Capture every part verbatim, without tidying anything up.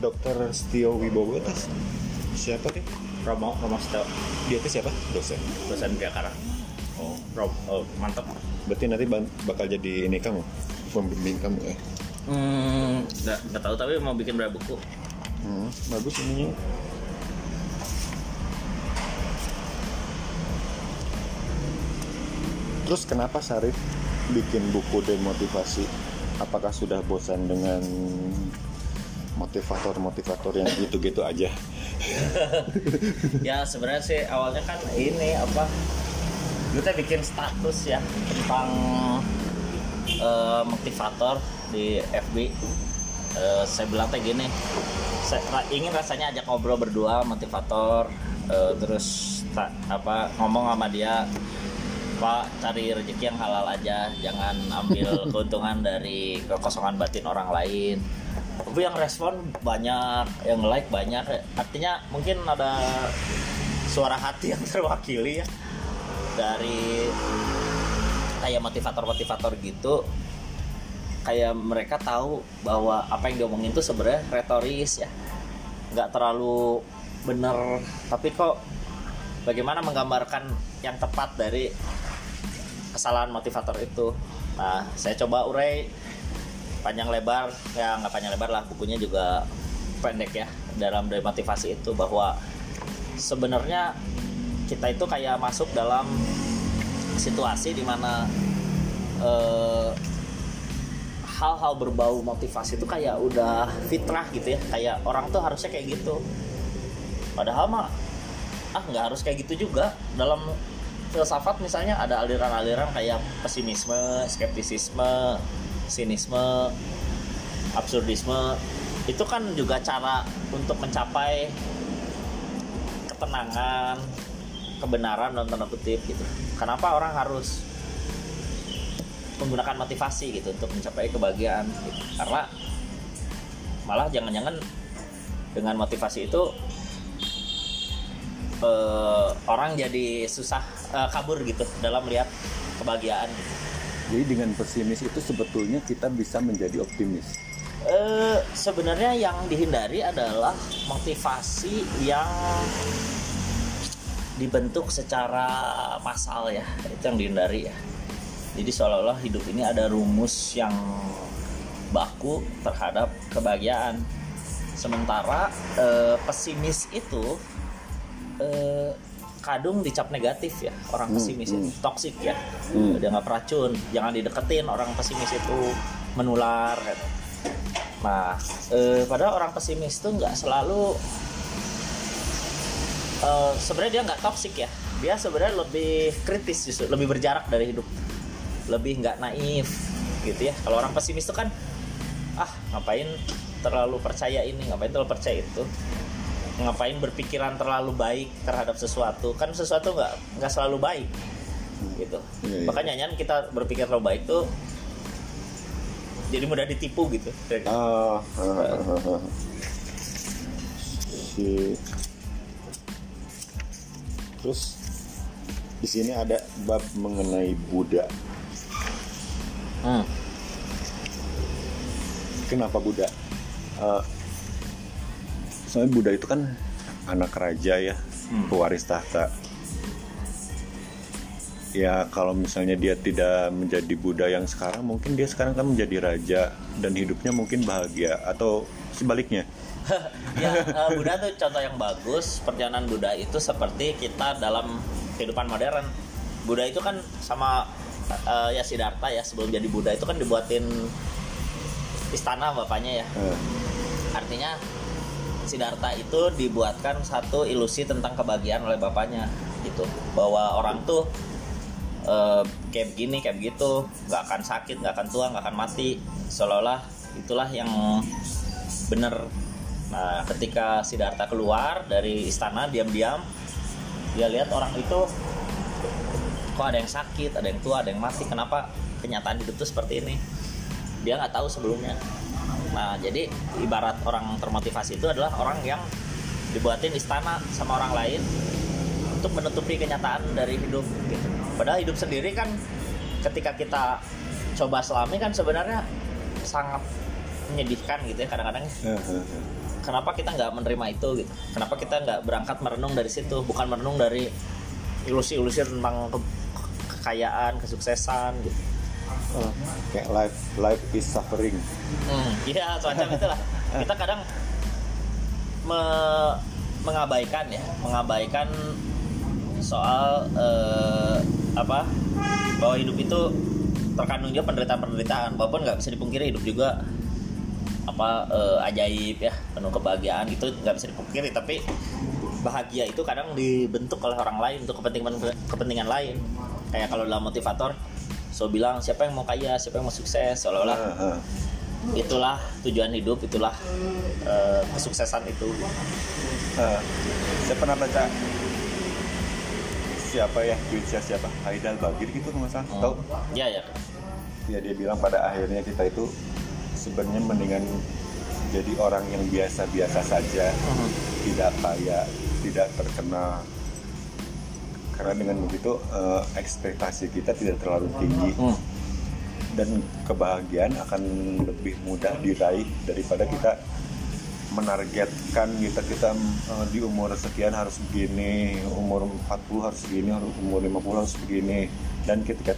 dokter Restio Wibowo atas siapa nih? Ramo, Ramo Setiau. Dia itu siapa? Dosen. Dosen Biakara. Oh, Rob, oh, mantap. Berarti nanti bakal jadi ini kamu, pembimbing kamu ya? Hmm, nggak nggak tahu tapi mau bikin berapa buku? Hmm, bagus ininya. Terus kenapa Syarif bikin buku demotivasi? Apakah sudah bosan dengan motivator-motivator yang gitu-gitu aja? Ya sebenarnya sih awalnya kan ini apa? Kita bikin status ya tentang uh, motivator di F B. Uh, saya bilang kayak gini, saya ingin rasanya ajak ngobrol berdua motivator, uh, terus ta, apa ngomong sama dia. Pak, cari rezeki yang halal aja, jangan ambil keuntungan dari kekosongan batin orang lain. Tapi yang respon banyak, yang like banyak, artinya mungkin ada suara hati yang terwakili ya dari kayak motivator-motivator gitu. Kayak mereka tahu bahwa apa yang diomongin itu sebenarnya retoris ya, nggak terlalu bener. Tapi kok bagaimana menggambarkan yang tepat dari kesalahan motivator itu. Nah, saya coba urai panjang lebar, ya nggak panjang lebar lah, bukunya juga pendek ya, dalam demotivasi itu bahwa sebenarnya kita itu kayak masuk dalam situasi di mana eh, hal-hal berbau motivasi itu kayak udah fitrah gitu ya, kayak orang tuh harusnya kayak gitu. Padahal mah ah nggak harus kayak gitu juga. Dalam filsafat misalnya ada aliran-aliran kayak pesimisme, skeptisisme, sinisme, absurdisme. Itu kan juga cara untuk mencapai ketenangan, kebenaran dalam tanda kutip gitu. Kenapa orang harus menggunakan motivasi gitu untuk mencapai kebahagiaan gitu. Karena malah jangan-jangan dengan motivasi itu Uh, orang jadi susah uh, kabur gitu dalam melihat kebahagiaan gitu. Jadi dengan pesimis itu sebetulnya kita bisa menjadi optimis. Uh, sebenarnya yang dihindari adalah motivasi yang dibentuk secara massal ya, itu yang dihindari ya. Jadi seolah-olah hidup ini ada rumus yang baku terhadap kebahagiaan. Sementara uh, pesimis itu Eh, kadung dicap negatif ya, orang pesimis hmm, itu hmm. toksik ya, hmm. dia nggak beracun, jangan dideketin, orang pesimis itu menular. Gitu. Nah, eh, padahal orang pesimis itu nggak selalu, eh, sebenarnya dia nggak toksik ya, dia sebenarnya lebih kritis justru, lebih berjarak dari hidup, lebih nggak naif gitu ya. Kalau orang pesimis itu kan, ah ngapain terlalu percaya ini, ngapain terlalu percaya itu. Ngapain berpikiran terlalu baik terhadap sesuatu, kan sesuatu nggak nggak selalu baik gitu. Yeah, yeah. Makanya nyanyian kita berpikir terlalu baik tuh jadi mudah ditipu gitu. Oh, uh, uh, uh. Si. Terus di sini ada bab mengenai Buddha. Hmm. Kenapa Buddha? Uh, Soalnya Buddha itu kan anak raja ya, hmm. pewaris tahta. Ya kalau misalnya dia tidak menjadi Buddha yang sekarang, mungkin dia sekarang kan menjadi raja dan hidupnya mungkin bahagia atau sebaliknya. Ya, uh, Buddha tuh contoh yang bagus. Perjalanan Buddha itu seperti kita dalam kehidupan modern. Buddha itu kan sama uh, ya Siddhartha ya, sebelum jadi Buddha itu kan dibuatin istana bapaknya ya. Hmm. Artinya Siddhartha itu dibuatkan satu ilusi tentang kebahagiaan oleh bapaknya gitu, bahwa orang tuh e, kayak begini, kayak begitu, gak akan sakit, gak akan tua, gak akan mati, seolah-olah itulah yang benar. Nah ketika Siddhartha keluar dari istana diam-diam, dia lihat orang itu kok ada yang sakit, ada yang tua, ada yang mati, kenapa kenyataan hidup tuh seperti ini, dia gak tahu sebelumnya. Nah jadi ibarat orang termotivasi itu adalah orang yang dibuatin istana sama orang lain untuk menutupi kenyataan dari hidup gitu. Padahal hidup sendiri kan ketika kita coba selami kan sebenarnya sangat menyedihkan gitu ya kadang-kadang. kenapa kita nggak menerima itu gitu, kenapa kita nggak berangkat merenung dari situ, bukan merenung dari ilusi-ilusi tentang ke- kekayaan, kesuksesan gitu. Uh, kayak life life is suffering. Hmm, iya, semacam itulah. Kita kadang me, mengabaikan ya, mengabaikan soal uh, apa? bahwa hidup itu terkandung juga penderitaan-penderitaan. Walaupun nggak bisa dipungkiri hidup juga apa uh, ajaib ya, penuh kebahagiaan itu nggak bisa dipungkiri. Tapi bahagia itu kadang dibentuk oleh orang lain untuk kepentingan kepentingan lain. Kayak kalau dalam motivator, so bilang siapa yang mau kaya, siapa yang mau sukses, seolah-olah uh, uh. itulah tujuan hidup, itulah uh, kesuksesan itu. Uh, saya pernah baca siapa ya, tweetnya siapa, Haidar Bagir gitu nggak salah, hmm. tahu? Iya ya. Ya dia bilang pada akhirnya kita itu sebenarnya mendingan jadi orang yang biasa-biasa saja, uh-huh. tidak kaya, tidak terkenal. Karena dengan begitu eh, ekspektasi kita tidak terlalu tinggi hmm. dan kebahagiaan akan lebih mudah diraih daripada kita menargetkan kita kita eh, di umur sekian harus begini, umur empat puluh harus begini, umur lima puluh harus begini, dan ketika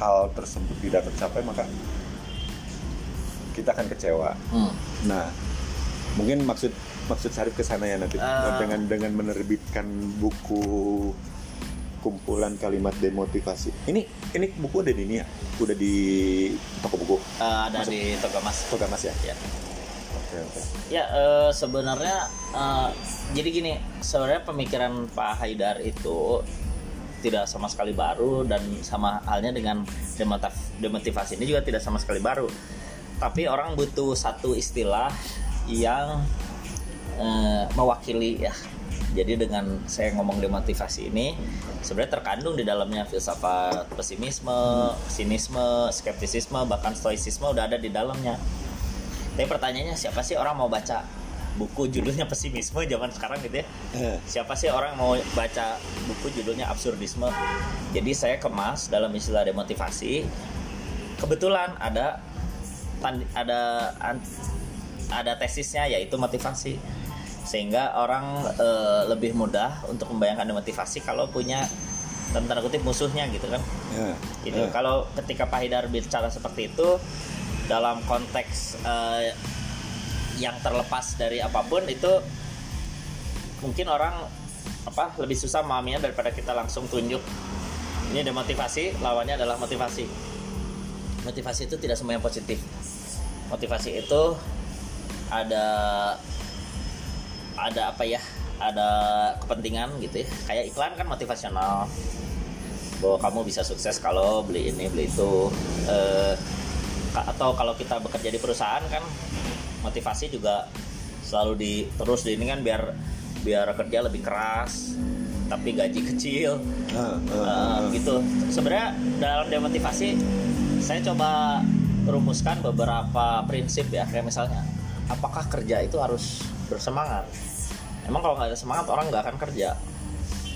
hal tersebut tidak tercapai maka kita akan kecewa. Hmm. Nah, mungkin maksud maksud Syarif kesana ya nanti uh, dengan dengan menerbitkan buku kumpulan kalimat demotivasi. Ini ini buku udah di ini ya, udah di toko buku. Uh, ada Masuk. Di toko mas. Toko mas ya. Ya, okay, okay. ya uh, sebenarnya uh, jadi gini, sebenarnya pemikiran Pak Haidar itu tidak sama sekali baru, dan sama halnya dengan demotivasi ini juga tidak sama sekali baru. Tapi orang butuh satu istilah yang Uh, mewakili ya. Jadi dengan saya ngomong demotivasi ini sebenarnya terkandung di dalamnya filsafat pesimisme, sinisme, skeptisisme, bahkan stoicisme udah ada di dalamnya. Tapi pertanyaannya siapa sih orang mau baca buku judulnya pesimisme zaman sekarang gitu ya? Siapa sih orang mau baca buku judulnya absurdisme? Jadi saya kemas dalam istilah demotivasi. Kebetulan ada ada ada tesisnya yaitu motivasi, sehingga orang e, lebih mudah untuk membayangkan demotivasi kalau punya tanda kutip musuhnya gitu kan. Yeah, gitu. Yeah. Kalau ketika Pak Haidar bicara seperti itu dalam konteks e, yang terlepas dari apapun itu mungkin orang apa lebih susah memahaminya daripada kita langsung tunjuk ini demotivasi, lawannya adalah motivasi. Motivasi itu tidak semuanya positif. Motivasi itu ada ada apa ya, ada kepentingan gitu ya, kayak iklan kan motivasional bahwa kamu bisa sukses kalau beli ini beli itu, eh, atau kalau kita bekerja di perusahaan kan motivasi juga selalu di terus di ini kan biar biar kerja lebih keras tapi gaji kecil uh, uh, uh, gitu. Sebenarnya dalam demotivasi saya coba rumuskan beberapa prinsip ya, kayak misalnya apakah kerja itu harus bersemangat? Emang kalau nggak ada semangat orang nggak akan kerja.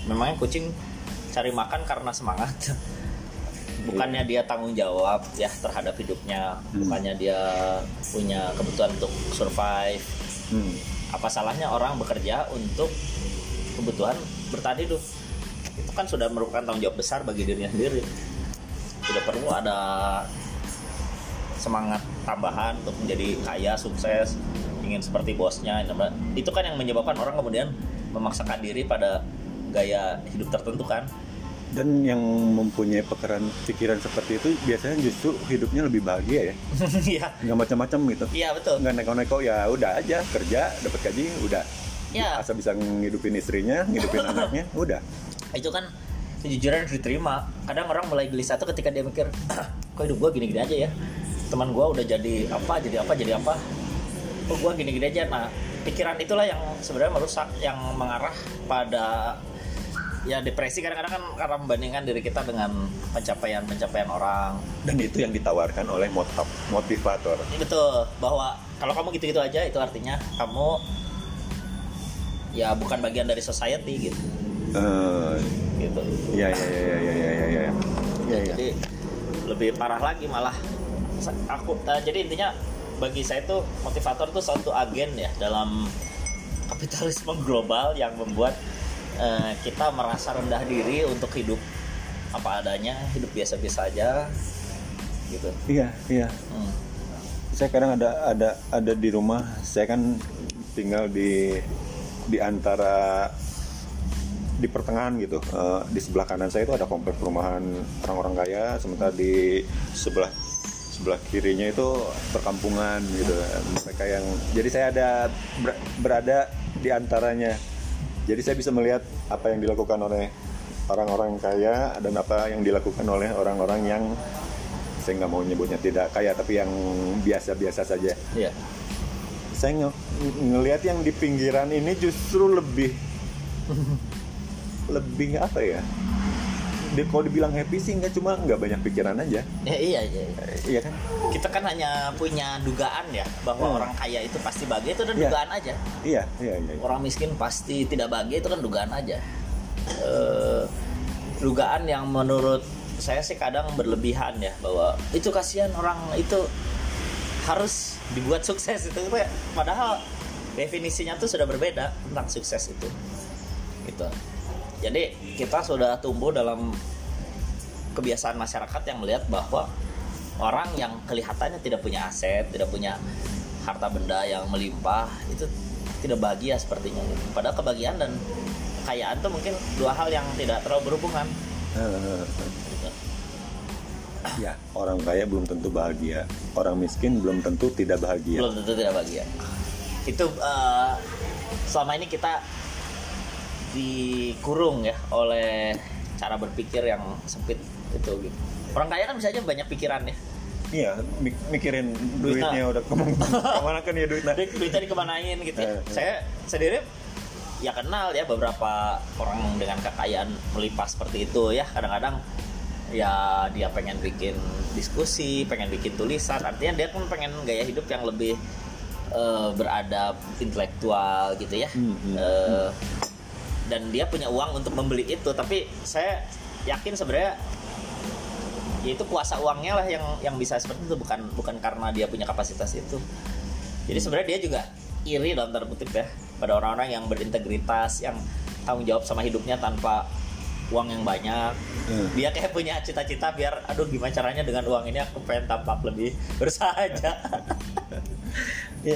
Memangnya kucing cari makan karena semangat? Bukannya dia tanggung jawab ya terhadap hidupnya, bukannya dia punya kebutuhan untuk survive. Hmm. Apa salahnya orang bekerja untuk kebutuhan bertahan hidup? Itu kan sudah merupakan tanggung jawab besar bagi dirinya sendiri. Tidak perlu ada semangat tambahan untuk menjadi kaya, sukses, ingin seperti bosnya. Itu kan yang menyebabkan orang kemudian memaksakan diri pada gaya hidup tertentu kan. Dan yang mempunyai pikiran seperti itu biasanya justru hidupnya lebih bahagia ya. Iya. Nggak macam-macam gitu. Iya betul. Nggak neko-neko, ya udah aja kerja, dapat gaji, udah. Iya. Asal bisa ngidupin istrinya, ngidupin anaknya, udah. Itu kan sejujurnya diterima. Kadang orang mulai gelisah tuh ketika dia mikir, kok hidup gua gini-gini aja ya, teman gue udah jadi apa, jadi apa, jadi apa, oh gue gini-gini aja. Nah, pikiran itulah yang sebenarnya merusak, yang mengarah pada ya depresi kadang-kadang kan karena membandingkan diri kita dengan pencapaian-pencapaian orang. Dan itu yang ditawarkan oleh motivator. Betul, bahwa kalau kamu gitu-gitu aja itu artinya kamu ya bukan bagian dari society gitu. Uh, gitu. Iya, iya, iya, iya, iya, iya, iya. Ya, jadi ya. Lebih parah lagi malah. Aku uh, jadi intinya bagi saya itu motivator itu suatu agen ya dalam kapitalisme global yang membuat uh, kita merasa rendah diri untuk hidup apa adanya, hidup biasa-biasa aja gitu. Iya, iya. Hmm. Saya kadang ada ada ada di rumah, saya kan tinggal di di antara di pertengahan gitu, uh, di sebelah kanan saya itu ada komplek perumahan orang-orang kaya, sementara di sebelah sebelah kirinya itu perkampungan gitu, mereka yang, jadi saya ada ber, berada di antaranya, jadi saya bisa melihat apa yang dilakukan oleh orang-orang kaya dan apa yang dilakukan oleh orang-orang yang saya nggak mau nyebutnya tidak kaya tapi yang biasa-biasa saja. Iya. Saya ng- ngelihat yang di pinggiran ini justru lebih lebih apa ya? Dia kalau dibilang happy sih nggak, cuma nggak banyak pikiran aja. Ya, iya iya. Iya kan? Kita kan hanya punya dugaan ya bahwa hmm. orang kaya itu pasti bahagia, itu kan ya. dugaan aja. Iya, iya iya. Orang miskin pasti tidak bahagia, itu kan dugaan aja. E, dugaan yang menurut saya sih kadang berlebihan ya, bahwa itu kasihan orang itu harus dibuat sukses itu, padahal definisinya tuh sudah berbeda tentang sukses itu. Gitu. Jadi kita sudah tumbuh dalam kebiasaan masyarakat yang melihat bahwa orang yang kelihatannya tidak punya aset, tidak punya harta benda yang melimpah, itu tidak bahagia sepertinya. Padahal kebahagiaan dan kekayaan itu mungkin dua hal yang tidak terlalu berhubungan. Gitu. Ya, orang kaya belum tentu bahagia, orang miskin belum tentu tidak bahagia. Belum tentu tidak bahagia. Itu uh, selama ini kita dikurung ya oleh cara berpikir yang sempit itu gitu. Orang kaya kan bisa aja banyak pikirannya. Iya, mikirin duitnya, duitnya udah kemana kan ya duitnya. Duitnya dikemanain gitu. Ya. Saya sendiri ya kenal ya beberapa orang dengan kekayaan melimpah seperti itu ya. Kadang-kadang ya dia pengen bikin diskusi, pengen bikin tulisan. Artinya dia pun pengen gaya hidup yang lebih uh, beradab, intelektual gitu ya. Hmm, hmm, uh, hmm. Dan dia punya uang untuk membeli itu, tapi saya yakin sebenarnya ya itu kuasa uangnya lah yang yang bisa seperti itu, bukan bukan karena dia punya kapasitas itu. Jadi sebenarnya dia juga iri dalam tanda kutip ya pada orang-orang yang berintegritas, yang tanggung jawab sama hidupnya tanpa uang yang banyak. Hmm. Dia kayak punya cita-cita biar aduh gimana caranya dengan uang ini aku pengen tampak lebih bersahaja. Ya,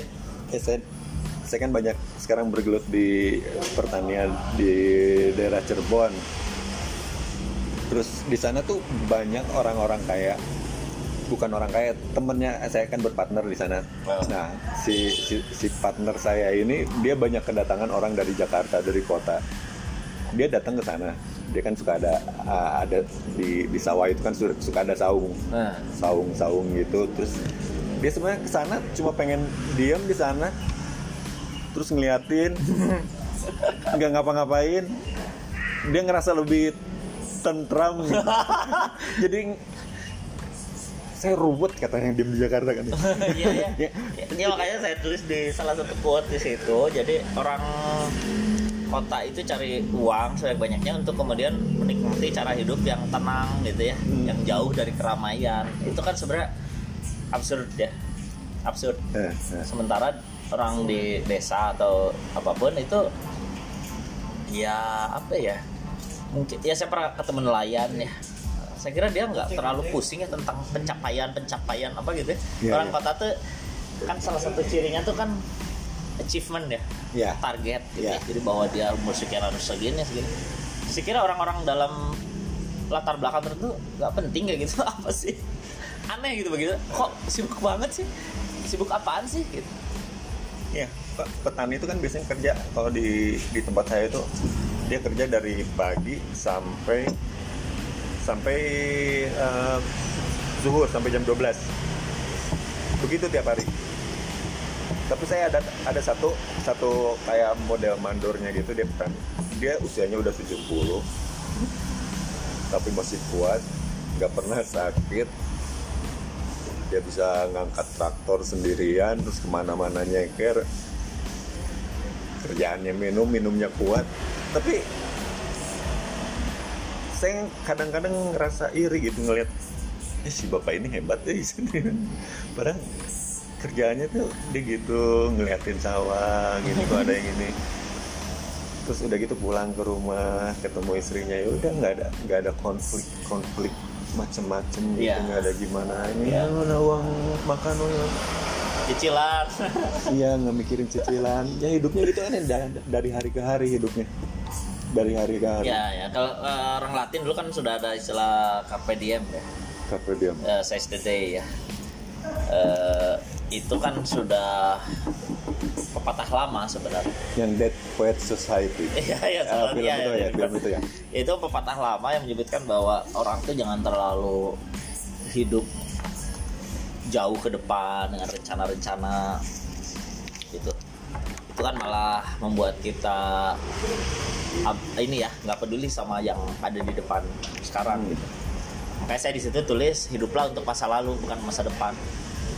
saya saya kan banyak sekarang bergelut di pertanian di daerah Cirebon. Terus di sana tuh banyak orang-orang kaya, bukan orang kaya, temennya saya kan berpartner di sana. Nah, si, si si partner saya ini dia banyak kedatangan orang dari Jakarta, dari kota. Dia datang ke sana. Dia kan suka ada ada di di sawah itu kan suka ada saung, saung-saung gitu. Terus dia sebenarnya ke sana cuma pengen diam di sana. Terus ngeliatin, nggak ngapa-ngapain, dia ngerasa lebih tentram. Gitu. Jadi saya ruwet katanya diem di Jakarta kan. Iya ya. Ya. Ini makanya saya tulis di salah satu quote di situ. Jadi orang kota itu cari uang sebanyak-banyaknya untuk kemudian menikmati cara hidup yang tenang gitu ya, hmm. yang jauh dari keramaian. Itu kan sebenarnya absurd ya, absurd. Eh, eh. Sementara orang di desa atau apapun itu ya apa ya, mungkin ya saya pernah ketemu nelayan ya, saya kira dia nggak terlalu pusing ya tentang pencapaian pencapaian apa gitu ya, orang ya. Kota tuh kan salah satu cirinya tuh kan achievement ya, ya. target gitu ya. Ya. Jadi bahwa dia umur sekian harus segini segini, saya kira orang-orang dalam latar belakang tertentu nggak penting kayak gitu. Apa sih aneh gitu begitu, kok sibuk banget sih, sibuk apaan sih gitu. Ya, petani itu kan biasanya kerja, kalau di di tempat saya itu dia kerja dari pagi sampai sampai uh, zuhur, sampai jam dua belas. Begitu tiap hari. Tapi saya ada ada satu satu kayak model mandornya gitu, dia petani. Dia usianya udah tujuh puluh. Tapi masih kuat, enggak pernah sakit. Dia bisa ngangkat traktor sendirian, terus kemana-mana nyeker, kerjaannya minum, minumnya kuat. Tapi saya kadang-kadang ngerasa iri gitu ngelihat, eh si bapak ini hebat ya, padahal kerjaannya tuh dia gitu, ngeliatin sawah gini kok ada yang gini. Terus udah gitu pulang ke rumah ketemu istrinya, ya udah nggak ada nggak ada konflik konflik macem-macem yeah. gitu, nggak ada gimana ini yeah. mana uang makan uang cicilan iya nggak mikirin cicilan ya, hidupnya gitu kan dari hari ke hari hidupnya dari hari ke hari ya ya kalau uh, orang Latin dulu kan sudah ada istilah carpe diem ya carpe diem uh, seize the day ya uh, itu kan sudah pepatah lama sebenarnya yang Dead Poet Society ya, ya, uh, film ya, itu ya, ya film itu ya itu pepatah lama yang menyebutkan bahwa orang itu jangan terlalu hidup jauh ke depan dengan rencana-rencana gitu. Itu kan malah membuat kita ini ya nggak peduli sama yang ada di depan sekarang gitu. Makanya saya di situ tulis hiduplah untuk masa lalu bukan masa depan.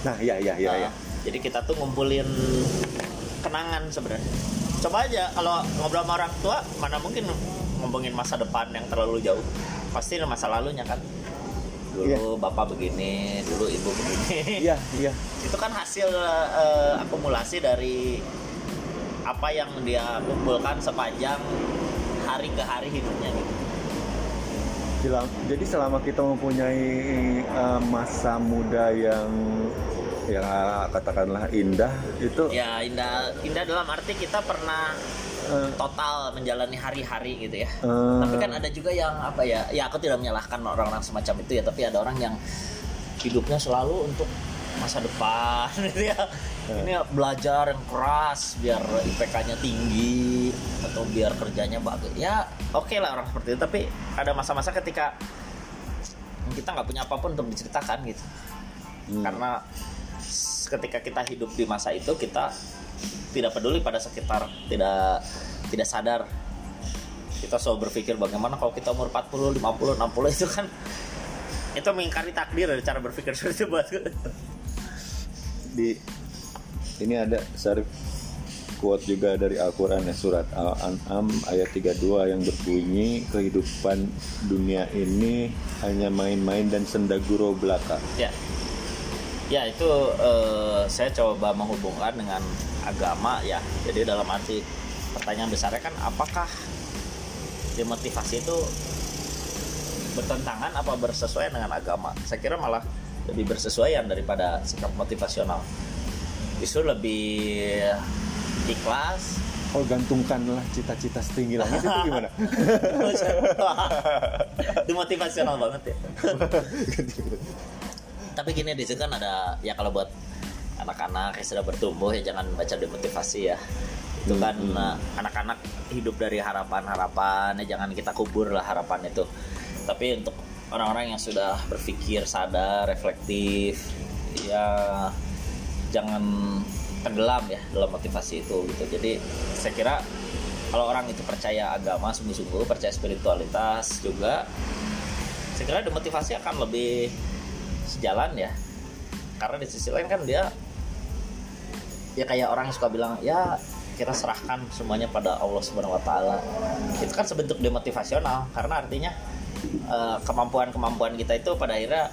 Nah ya ya ya. Nah, ya. Jadi kita tuh ngumpulin kenangan sebenarnya. Coba aja kalau ngobrol sama orang tua mana mungkin ngomongin masa depan yang terlalu jauh. Pasti masa lalunya kan. Dulu yeah. bapak begini, dulu ibu begini. Iya, yeah, iya. Yeah. Itu kan hasil uh, akumulasi dari apa yang dia kumpulkan sepanjang hari ke hari hidupnya gitu. Jadi selama kita mempunyai uh, masa muda yang ya katakanlah indah itu. Ya indah, indah dalam arti kita pernah total menjalani hari-hari gitu ya. Uh, tapi kan ada juga yang apa ya? Ya aku tidak menyalahkan orang-orang semacam itu ya. Tapi ada orang yang hidupnya selalu untuk masa depan gitu ya. Uh, Ini belajar yang keras biar I P K-nya tinggi atau biar kerjanya bagus. Ya oke okay lah orang seperti itu. Tapi ada masa-masa ketika kita nggak punya apapun untuk diceritakan gitu. Hmm. Karena ketika kita hidup di masa itu kita tidak peduli pada sekitar, tidak tidak sadar. Kita selalu berpikir bagaimana kalau kita umur empat puluh, lima puluh, enam puluh itu kan itu mengingkari takdir dari cara berpikir seperti itu. Di ini ada Syarif quote juga dari Al-Qur'an ya, surat Al-An'am ayat tiga puluh dua yang berbunyi kehidupan dunia ini hanya main-main dan senda gurau belaka. Ya. Ya itu eh, saya coba menghubungkan dengan agama ya. Jadi dalam arti pertanyaan besarnya kan apakah demotivasi itu bertentangan apa bersesuaian dengan agama. Saya kira malah lebih bersesuaian daripada sikap motivasional. Justru lebih ikhlas. Oh gantungkanlah cita-cita setinggi langit itu gimana? Itu motivasional banget ya. Tapi gini di situ kan ada ya kalau buat anak-anak yang sudah bertumbuh ya jangan baca demotivasi ya itu kan hmm. uh, anak-anak hidup dari harapan-harapan ya jangan kita kubur lah harapan itu. Tapi untuk orang-orang yang sudah berpikir sadar reflektif ya jangan tenggelam ya dalam motivasi itu gitu. Jadi saya kira kalau orang itu percaya agama sungguh-sungguh percaya spiritualitas juga saya kira demotivasi akan lebih sejalan ya karena di sisi lain kan dia ya kayak orang suka bilang ya kita serahkan semuanya pada Allah Subhanahu Wa Taala itu kan sebentuk demotivasional karena artinya eh, kemampuan-kemampuan kita itu pada akhirnya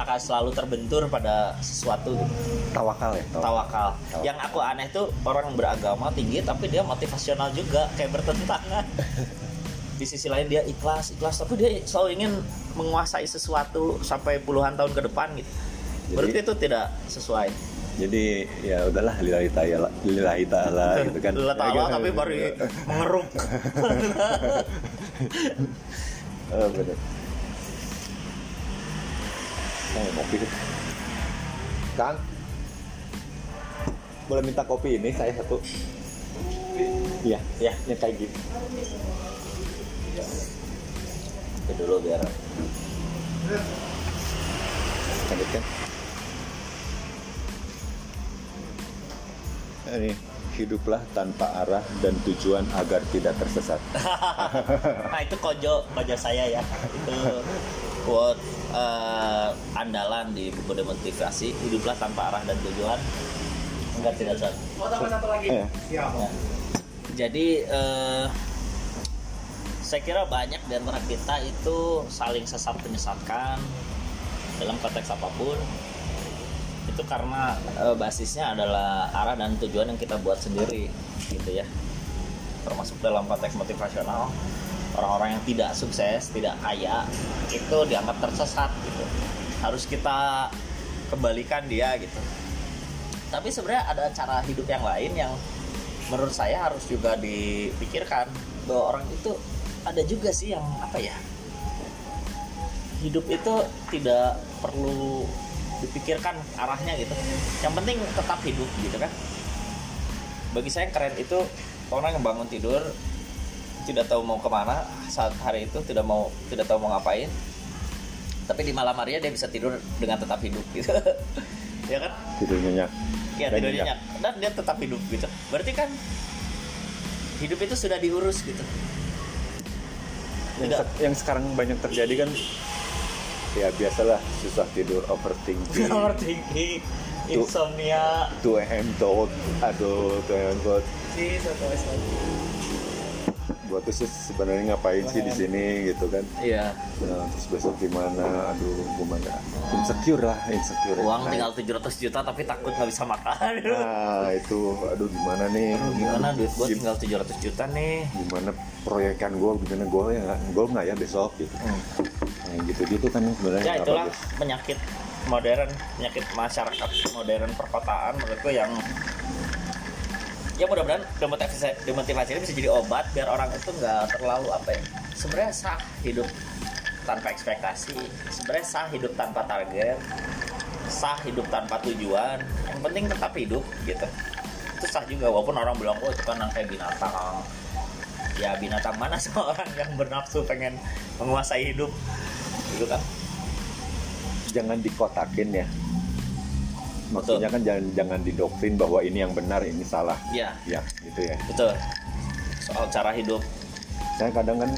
akan selalu terbentur pada sesuatu gitu. Tawakal ya tawakal. tawakal yang aku aneh tuh orang beragama tinggi tapi dia motivasional juga kayak bertentangan. Di sisi lain dia ikhlas, ikhlas tapi dia selalu ingin menguasai sesuatu sampai puluhan tahun ke depan gitu. Berarti itu tidak sesuai. Jadi ya udahlah lillahi ta'ala, lillahi ta'ala gitu kan. Lillahi ta'ala tapi baru mengeruk. Oh benar. Oh, kopi. Kang. Boleh minta kopi ini saya satu. Iya, ya, ini kayak gitu. Itu dulu biar lanjutkan ini hiduplah tanpa arah dan tujuan agar tidak tersesat. Nah itu kojo kojo saya ya itu quote uh, andalan di buku demotivasi hiduplah tanpa arah dan tujuan agar tidak tersesat. Mau tambah satu lagi? Eh. Ya. Jadi uh, saya kira banyak di antara kita itu saling sesat menyesatkan dalam konteks apapun. Itu itu karena e, basisnya adalah arah dan tujuan yang kita buat sendiri gitu ya. Termasuk dalam konteks motivasional, orang-orang yang tidak sukses, tidak kaya itu dianggap tersesat gitu. Harus kita kembalikan dia gitu. Tapi sebenarnya ada cara hidup yang lain yang menurut saya harus juga dipikirkan, bahwa orang itu ada juga sih yang apa ya, hidup itu tidak perlu dipikirkan arahnya gitu, yang penting tetap hidup gitu kan. Bagi saya keren itu orang yang bangun tidur tidak tahu mau kemana saat hari itu, tidak mau tidak tahu mau ngapain, tapi di malam harinya dia bisa tidur dengan tetap hidup gitu. Ya kan, tidur nyenyak ya, tidur nyenyak dan dia tetap hidup gitu. Berarti kan hidup itu sudah diurus gitu. Yang, se- yang sekarang banyak terjadi kan ya biasalah, susah tidur, overthinking overthinking insomnia, two a.m. thought, aduh two a.m. thought buat tuh sebenarnya ngapain sih di sini gitu kan. Iya, nah, terus besok gimana, aduh gimana, insecure lah insecure uang ya, tinggal tujuh ratus juta tapi takut nggak bisa makan. Nah itu aduh gimana nih, aduh, gimana duit gue tinggal tujuh ratus juta nih, gimana proyekan gue, gimana gue ya gue nggak ya besok gitu. hmm. Nah, gitu-gitu kan sebenarnya ya itulah penyakit modern, penyakit masyarakat modern perkotaan menurutku, yang ya mudah-mudahan demotivasi ini bisa jadi obat biar orang itu nggak terlalu apa ya, sebenarnya sah hidup tanpa ekspektasi, sebenarnya sah hidup tanpa target, sah hidup tanpa tujuan, yang penting tetap hidup gitu. Itu sah juga walaupun orang bilang oh itu kan kayak binatang. Ya binatang mana sama orang yang bernafsu pengen menguasai hidup gitu kan. Jangan dikotakin ya, maksudnya betul. Kan jangan jangan didoktrin bahwa ini yang benar, ini salah. Iya. Ya, gitu ya. Betul. Soal cara hidup. Saya kadang kan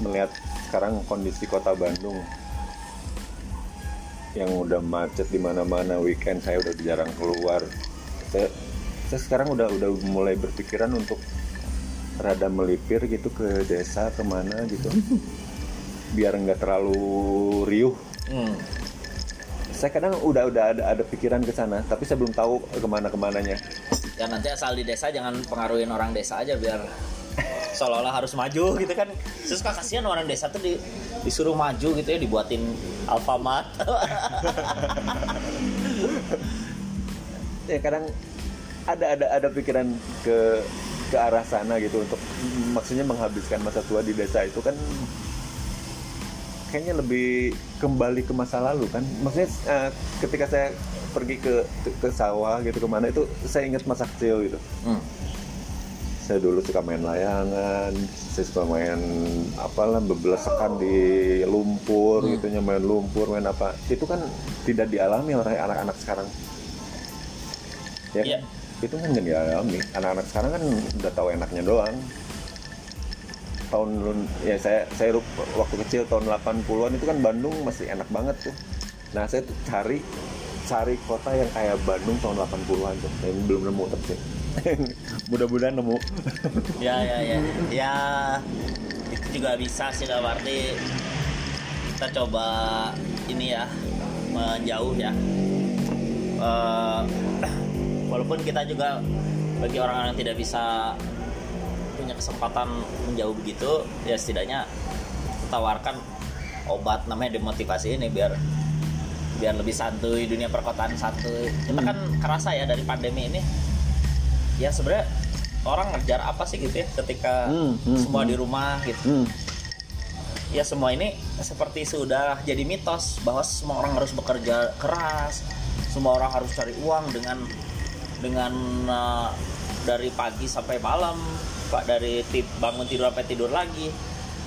melihat sekarang kondisi kota Bandung yang udah macet di mana-mana, weekend saya udah jarang keluar. Saya, saya sekarang udah udah mulai berpikiran untuk rada melipir gitu ke desa, kemana gitu, biar nggak terlalu riuh. Hmm. Saya kadang udah udah ada, ada pikiran ke sana, tapi saya belum tahu kemana kemananya. Ya nanti asal di desa, jangan pengaruhin orang desa aja biar seolah-olah harus maju gitu kan. Terus kan kasihan orang desa tuh di, disuruh maju gitu ya, dibuatin Alfamart. Ya kadang ada ada ada pikiran ke ke arah sana gitu, untuk maksudnya menghabiskan masa tua di desa itu kan. Kayaknya lebih kembali ke masa lalu kan, maksudnya uh, ketika saya pergi ke ke sawah gitu kemana itu saya ingat masa kecil gitu. hmm. Saya dulu suka main layangan, saya suka main apalah, bebelesekan di lumpur. hmm. Gitunya main lumpur, main apa, itu kan tidak dialami oleh anak-anak sekarang ya kan? Yeah. Itu kan nggak dialami, anak-anak sekarang kan udah tahu enaknya doang. Tahun ya saya saya waktu kecil tahun delapan puluhan itu kan Bandung masih enak banget tuh. Nah, saya tuh cari cari kota yang kayak Bandung tahun delapan puluhan tuh. Saya belum nemu tapi mudah-mudahan nemu. Ya ya ya. Ya itu juga bisa sih, dalam arti kita coba ini ya, menjauh ya. Uh, walaupun kita juga bagi orang-orang yang tidak bisa punya kesempatan menjauh begitu ya, setidaknya tawarkan obat namanya demotivasi ini biar biar lebih santuy, dunia perkotaan santuy. Kita kan kerasa ya dari pandemi ini ya, sebenarnya orang ngejar apa sih gitu ya ketika hmm, hmm, semua hmm. di rumah gitu. hmm. Ya semua ini seperti sudah jadi mitos bahwa semua orang harus bekerja keras, semua orang harus cari uang dengan dengan uh, dari pagi sampai malam, Pak, dari bangun tidur sampai tidur lagi.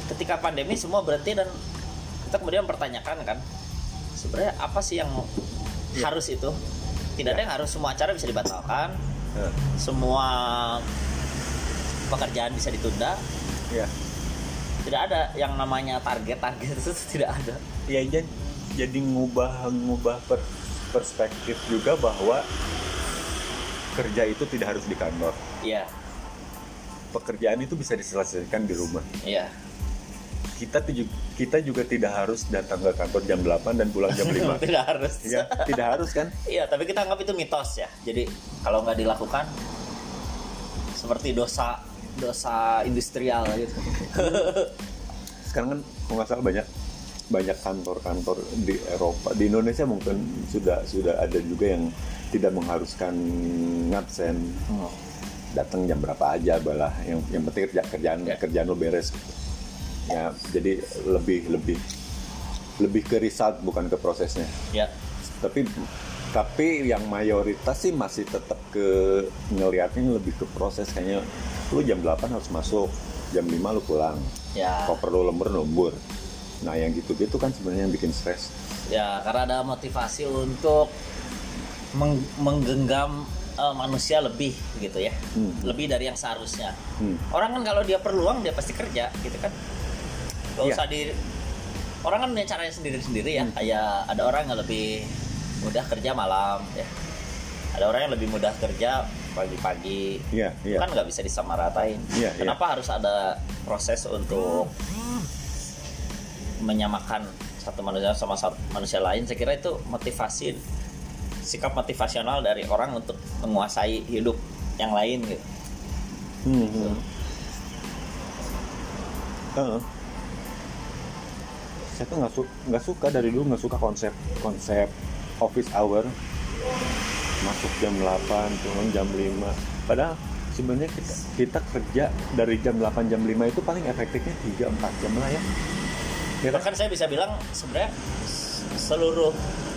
Ketika pandemi semua berhenti dan kita kemudian mempertanyakan kan, sebenarnya apa sih yang ya. harus itu? Tidak ya. ada yang harus, semua acara bisa dibatalkan, ya. semua pekerjaan bisa ditunda. Ya. Tidak ada yang namanya target-target itu, tidak ada. Ya jadi, jadi ngubah ngubah perspektif juga bahwa kerja itu tidak harus di kantor. Iya. Pekerjaan itu bisa diselesaikan di rumah. Iya. kita tuju, kita juga tidak harus datang ke kantor jam delapan dan pulang jam lima. Tidak harus. Ya, tidak harus kan? Iya, tapi kita anggap itu mitos ya. Jadi kalau nggak dilakukan seperti dosa dosa industrial gitu. Sekarang kan kalau nggak salah banyak banyak kantor-kantor di Eropa, di Indonesia mungkin sudah sudah ada juga yang tidak mengharuskan ngabsen. Oh. Datang jam berapa aja balah, yang yang penting kerja kerjaan yeah. kerjaan lo beres. Ya, jadi lebih lebih lebih ke result bukan ke prosesnya. Ya. Yeah. Tapi tapi yang mayoritas sih masih tetap ke ngelihatnya lebih ke proses, kayaknya lu jam delapan harus masuk, jam lima lu pulang. Ya. Yeah. Kalau perlu lembur lembur. Nah, yang gitu-gitu kan sebenarnya yang bikin stres. Ya, karena ada motivasi untuk meng- menggenggam uh, manusia lebih gitu ya. Hmm. Lebih dari yang seharusnya. Hmm. Orang kan kalau dia perluang dia pasti kerja gitu kan. Gak ya. usah di orang kan punya caranya sendiri-sendiri ya. Hmm. Kayak ada orang yang lebih mudah kerja malam ya. Ada orang yang lebih mudah kerja pagi-pagi. Iya, iya. Kan enggak bisa disamaratain. Ya, Kenapa ya. harus ada proses untuk menyamakan satu manusia sama satu manusia lain? Saya kira itu motivasi, sikap motivasional dari orang untuk menguasai hidup yang lain gitu. Hmm. So. Uh. Saya tuh nggak su- nggak suka dari dulu nggak suka konsep konsep office hour, masuk jam delapan turun jam lima. Padahal sebenarnya kita, kita kerja dari jam delapan jam lima itu paling efektifnya tiga sampai empat jam lah ya. Bahkan saya bisa bilang sebenarnya seluruh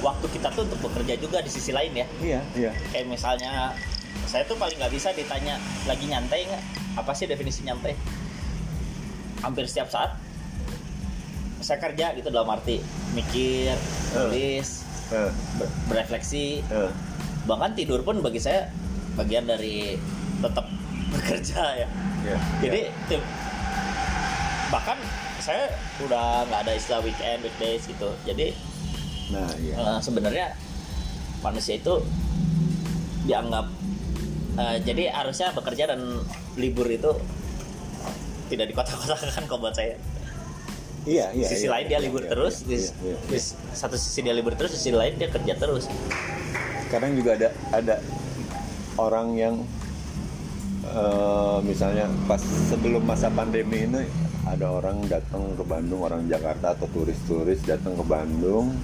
waktu kita tuh untuk bekerja juga di sisi lain ya. Iya, iya. Kayak misalnya saya tuh paling nggak bisa ditanya lagi nyantai nggak? Apa sih definisi nyantai? Hampir setiap saat saya kerja gitu, dalam arti mikir, tulis, uh, uh, ber- berefleksi, uh. bahkan tidur pun bagi saya bagian dari tetap bekerja ya. Yeah, Jadi yeah. Tim, bahkan saya udah nggak ada istilah weekend, weekdays gitu. Jadi nah, iya. uh, sebenarnya manusia itu dianggap uh, jadi harusnya bekerja dan libur itu tidak dikotak-kotakan kok buat saya. Iya, iya. Sisi iya, lain iya, dia libur iya, terus, iya, iya, iya, iya. Satu sisi dia libur terus, sisi lain dia kerja terus. Kadang juga ada ada orang yang uh, misalnya pas sebelum masa pandemi ini, ada orang datang ke Bandung, orang Jakarta atau turis-turis datang ke Bandung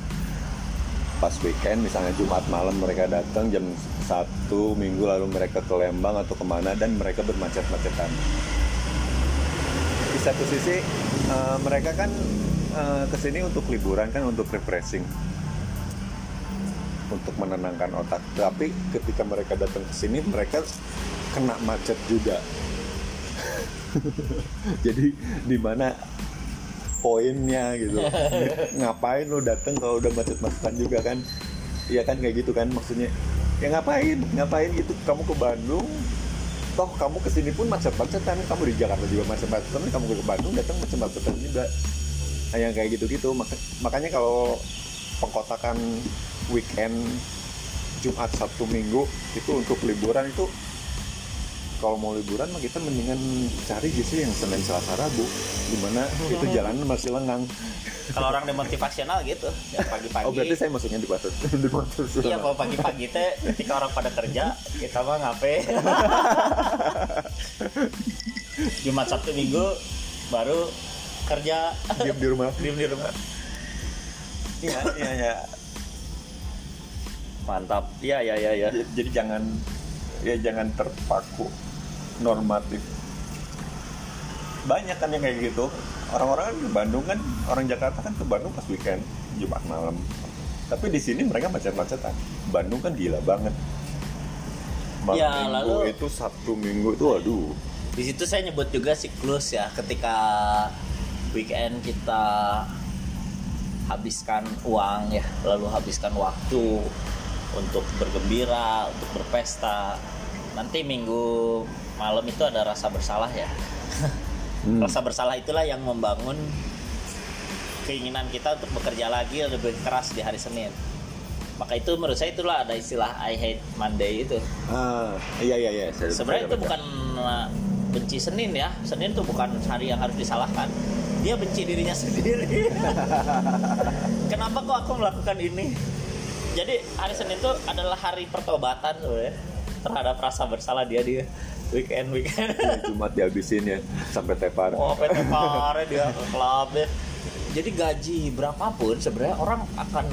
pas weekend, misalnya Jumat malam mereka datang jam satu minggu lalu mereka ke Lembang atau kemana dan mereka bermacet-macetan. Di satu sisi uh, mereka kan uh, kesini untuk liburan kan, untuk refreshing, untuk menenangkan otak. Tapi ketika mereka datang kesini mereka kena macet juga. Jadi di mana poinnya gitu? Ngapain lu datang kalau udah macet-macetan juga kan? Iya kan, kayak gitu kan maksudnya. Ya ngapain? Ngapain gitu? Kamu ke Bandung, toh kamu kesini pun macet-macetan. Kamu di Jakarta juga macet-macetan. Kamu ke Bandung datang macet-macetan juga. Nah, yang kayak gitu-gitu. Makanya kalau pengkotakan weekend Jumat Sabtu Minggu itu untuk liburan itu. Kalau mau liburan mah kita mendingan cari justru yang Senin Selasa Rabu, dimana itu jalan masih lengang. Kalau orang demotivasional gitu, ya pagi-pagi. Oh berarti saya maksudnya di pasar. Iya kalau pagi-pagi teh, ketika orang pada kerja kita mah ngapain? Jumat Sabtu Minggu baru kerja. Diam di rumah. Diam di rumah. Iya iya iya. Mantap. Iya iya iya. Ya. Jadi jangan ya jangan terpaku normatif. Banyak kan yang kayak gitu. Orang-orang kan ke Bandung kan, orang Jakarta kan ke Bandung pas weekend Jumat malam. Tapi di sini mereka macet-macetan. Bandung kan gila banget. Malam ya, minggu lalu, itu Sabtu Minggu itu aduh. Di situ saya nyebut juga siklus ya, ketika weekend kita habiskan uang ya, lalu habiskan waktu untuk bergembira, untuk berpesta. Nanti minggu malam itu ada rasa bersalah ya. Hmm. Rasa bersalah itulah yang membangun keinginan kita untuk bekerja lagi lebih keras di hari Senin. Maka itu menurut saya itulah ada istilah I hate Monday itu. Ah, iya iya iya. Sebenarnya itu bukan benci Senin ya. Senin tuh bukan hari yang harus disalahkan. Dia benci dirinya sendiri. Kenapa kok aku melakukan ini? Jadi hari Senin tuh adalah hari pertobatan sebenarnya terhadap rasa bersalah dia dia weekend weekend. Jumat dihabisin ya sampai tepar. Oh, sampai tepar dia ke klub ya. Jadi gaji berapapun sebenarnya orang akan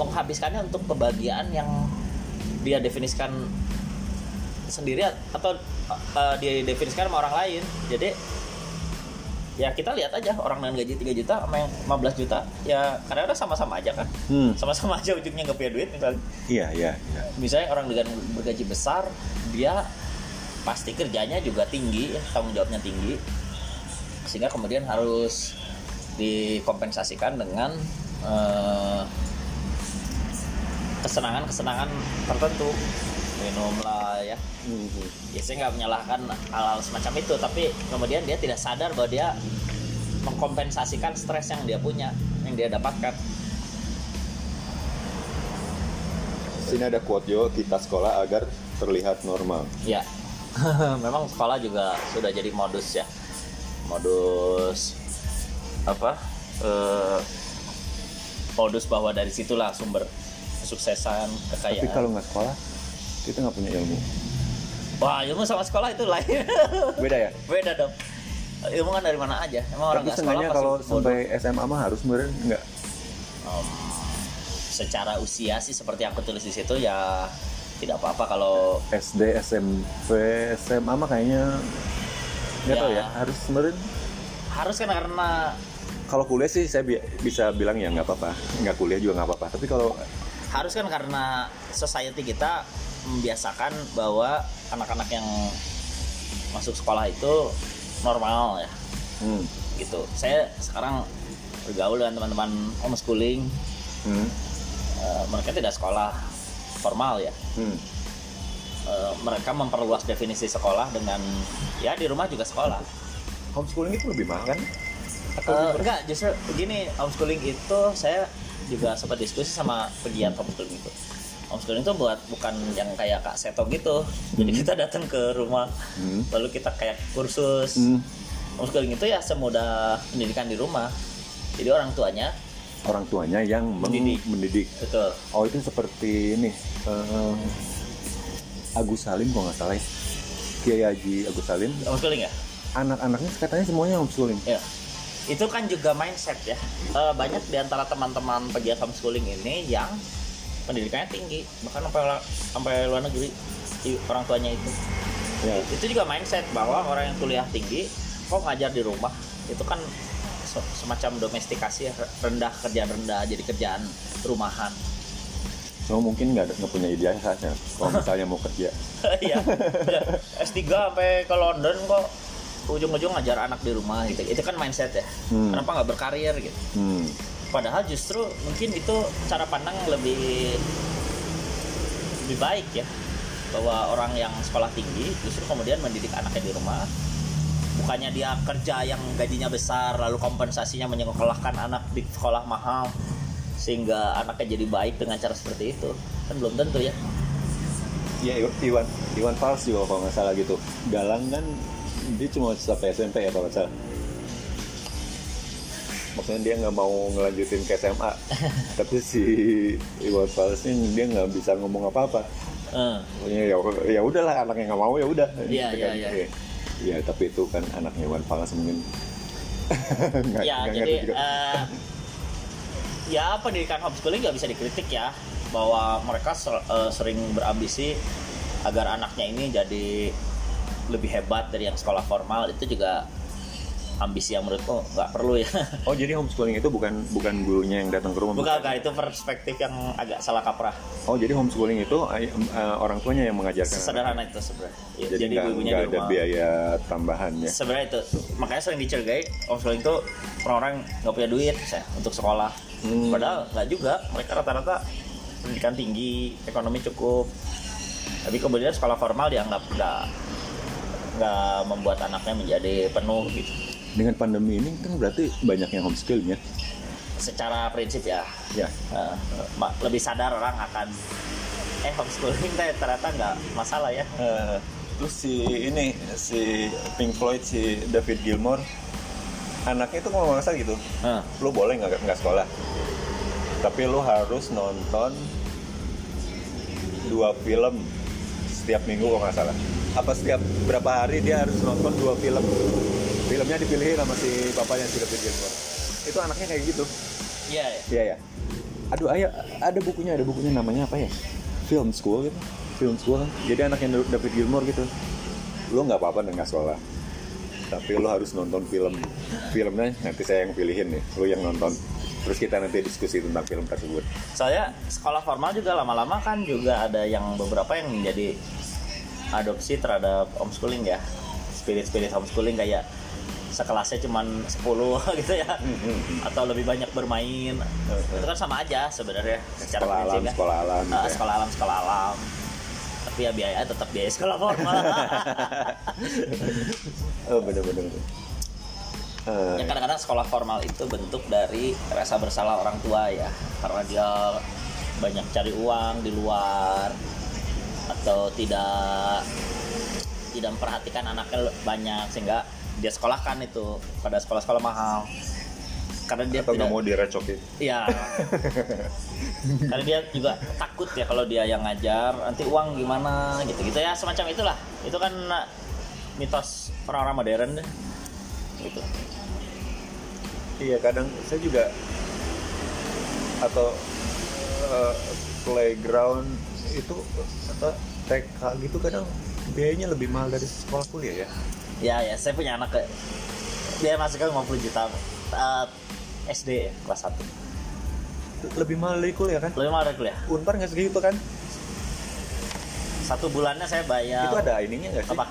menghabiskannya untuk kebahagiaan yang dia definisikan sendiri atau uh, dia definisikan sama orang lain. Jadi ya kita lihat aja orang dengan gaji tiga juta sama yang lima belas juta ya kadang-kadang sama-sama aja kan. Hmm. Sama-sama aja ujungnya nggak punya duit misalnya. Iya, iya, iya. Misalnya orang dengan bergaji besar dia pasti kerjanya juga tinggi, tanggung jawabnya tinggi. Sehingga kemudian harus dikompensasikan dengan uh, kesenangan-kesenangan tertentu, minum lah ya. Ya saya nggak menyalahkan hal-hal semacam itu, tapi kemudian dia tidak sadar bahwa dia mengkompensasikan stres yang dia punya, yang dia dapatkan. Sini ada quote yo, kita sekolah agar terlihat normal. Ya, memang sekolah juga sudah jadi modus ya, modus apa? Uh, modus bahwa dari situlah sumber kesuksesan, kekayaan. Tapi kalau nggak sekolah, kita nggak punya ilmu. Wah, ilmu sama sekolah itu lain. Beda ya? Beda dong. Ilmu kan dari mana aja. Emang orang nggak sekolah pasti kalau bodoh. Sampai S M A mah harus meren nggak? Um, secara usia sih seperti aku tulis di situ ya tidak apa-apa kalau S D, S M P, S M A mah kayaknya nggak ya, tahu ya harus meren. Harus kan karena kalau kuliah sih saya bi- bisa bilang ya nggak apa-apa. Nggak kuliah juga nggak apa-apa. Tapi kalau harus kan karena society kita membiasakan bahwa anak-anak yang masuk sekolah itu normal ya. Hmm. Gitu. Saya sekarang bergaul dengan teman-teman homeschooling. Hmm. E, mereka tidak sekolah formal ya. Hmm. E, mereka memperluas definisi sekolah dengan ya di rumah juga sekolah. Homeschooling itu lebih mahal kan? Atau e, enggak, justru begini, homeschooling itu saya juga sempat diskusi sama pegiat homeschooling itu. Homeschooling itu buat bukan yang kayak Kak Seto gitu. Jadi hmm. kita datang ke rumah, hmm. lalu kita kayak kursus. Hmm. Homeschooling itu ya semudah pendidikan di rumah. Jadi orang tuanya, orang tuanya yang mendidik. mendidik. Betul. Oh itu seperti ini. Uh, Agus Salim kok nggak salah ya? Kiai Haji Agus Salim. Homeschooling ya? Anak-anaknya katanya semuanya homeschooling. Iya. Itu kan juga mindset ya. Uh, banyak di antara teman-teman pegiat homeschooling ini yang pendidikannya tinggi, bahkan sampai sampai luar negeri orang tuanya itu. Ya. Itu juga mindset bahwa orang yang kuliah tinggi kok ngajar di rumah, itu kan semacam domestikasi rendah, kerjaan rendah, jadi kerjaan rumahan. So mungkin nggak nggak punya ide yang khasnya, kalau misalnya mau kerja. Iya. S tiga sampai ke London kok ujung-ujung ngajar anak di rumah gitu. Itu kan mindset ya. Hmm. Kenapa nggak berkarir gitu? Hmm. Padahal justru mungkin itu cara pandang lebih lebih baik ya, bahwa orang yang sekolah tinggi justru kemudian mendidik anaknya di rumah, bukannya dia kerja yang gajinya besar lalu kompensasinya menyekolahkan anak di sekolah mahal sehingga anaknya jadi baik dengan cara seperti itu, kan belum tentu ya. Ya Iwan Iwan Fals juga kalau nggak salah gitu, Galang kan dia cuma sampai S M P ya kalau nggak salah. Maksudnya dia nggak mau ngelanjutin ke S M A, tapi si Iwan Falsnya dia nggak bisa ngomong apa-apa. Uh. Ya ya udahlah, anaknya nggak mau ya udah. Iya iya iya. Iya tapi itu kan anaknya Iwan Fals mungkin. Gak, ya gak jadi uh, ya pendidikan homeschooling nggak bisa dikritik ya, bahwa mereka ser, uh, sering berambisi agar anaknya ini jadi lebih hebat dari yang sekolah formal, itu juga ambisi yang menurutku nggak perlu ya. Oh jadi homeschooling itu bukan bukan gurunya yang datang ke rumah? Bukan, bukan, itu perspektif yang agak salah kaprah. Oh jadi homeschooling itu uh, orang tuanya yang mengajarkan. Sederhana itu sebenarnya. Ya, jadi jadi gurunya di rumah. Ada biaya tambahan ya. Sebenarnya itu makanya sering dicurigai homeschooling itu orang-orang nggak punya duit ya, untuk sekolah. Hmm. Padahal nggak juga, mereka rata-rata pendidikan tinggi, ekonomi cukup. Tapi kemudian sekolah formal dianggap nggak nggak membuat anaknya menjadi penuh gitu. Dengan pandemi ini kan berarti banyak yang homeschooling ya? Secara prinsip ya, ya. Uh, lebih sadar orang akan eh homeschooling ternyata nggak masalah ya. Uh, Terus si ini si Pink Floyd, si David Gilmour, anaknya itu ngomong kasar gitu. Huh? Lu boleh nggak nggak sekolah, tapi lu harus nonton dua film setiap minggu kalau nggak salah. Apa setiap berapa hari dia harus nonton dua film. Filmnya dipilihin sama si papanya si David Gilmour. Itu anaknya kayak gitu. Iya. Yeah. Iya ya. Aduh, ayo ada bukunya, ada bukunya namanya apa ya? Film School gitu. Film School. Jadi anaknya David Gilmour gitu. Lu nggak apa-apa nggak sekolah, tapi lu harus nonton film. Filmnya nanti saya yang pilihin nih, lu yang nonton. Terus kita nanti diskusi tentang film tersebut. Soalnya sekolah formal juga lama-lama kan juga ada yang beberapa yang menjadi adopsi terhadap homeschooling ya. Spirit-spirit homeschooling kayak sekelasnya cuma sepuluh gitu ya. Mm-hmm. Atau lebih banyak bermain. Mm-hmm. Itu kan sama aja sebenarnya secara sekolah prinsip alam, ya. Sekolah alam, uh, sekolah alam, sekolah alam. Tapi ya biaya tetap biaya sekolah formal. Oh, benar-benar. Uh, ya kadang-kadang sekolah formal itu bentuk dari rasa bersalah orang tua ya, karena dia banyak cari uang di luar atau tidak tidak memperhatikan anaknya banyak sehingga dia sekolahkan itu pada sekolah-sekolah mahal karena dia atau tidak mau direcokin ya. Karena dia juga takut ya kalau dia yang ngajar nanti uang gimana gitu-gitu ya, semacam itulah. Itu kan mitos orang-orang modern deh gitu. Iya, kadang saya juga atau uh, playground itu atau T K gitu kadang biayanya lebih mahal dari sekolah kuliah ya. Ya ya, saya punya anak ke biaya masuknya lima puluh juta uh, S D ya, kelas satu. Lebih mahal dari kuliah kan? Lebih mahal dari kuliah. Unpar nggak segitu kan? Satu bulannya saya bayar. Itu ada ininya nggak sih? Apa?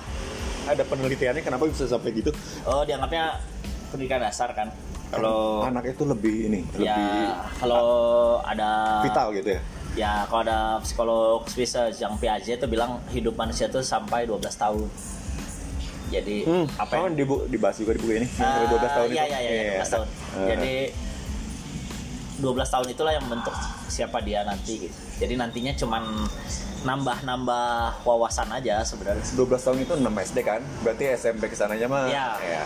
Ada penelitiannya kenapa bisa sampai gitu? Oh, dianggapnya pendidikan dasar kan? Kalau anak itu lebih ini, ya, lebih kalau a- ada vital gitu ya. Ya, kalau ada psikolog Swiss yang Piaget itu bilang hidup manusia itu sampai dua belas tahun. Jadi hmm, apa yang dibu- dibahas juga di buku ini? Uh, dua belas tahun ya, itu. Iya, iya, iya, dua belas tahun. Uh. Jadi dua belas tahun itulah yang membentuk siapa dia nanti gitu. Jadi nantinya cuman nambah-nambah wawasan aja sebenarnya. dua belas tahun itu enam S D kan? Berarti S M P kesananya mah ya. ya.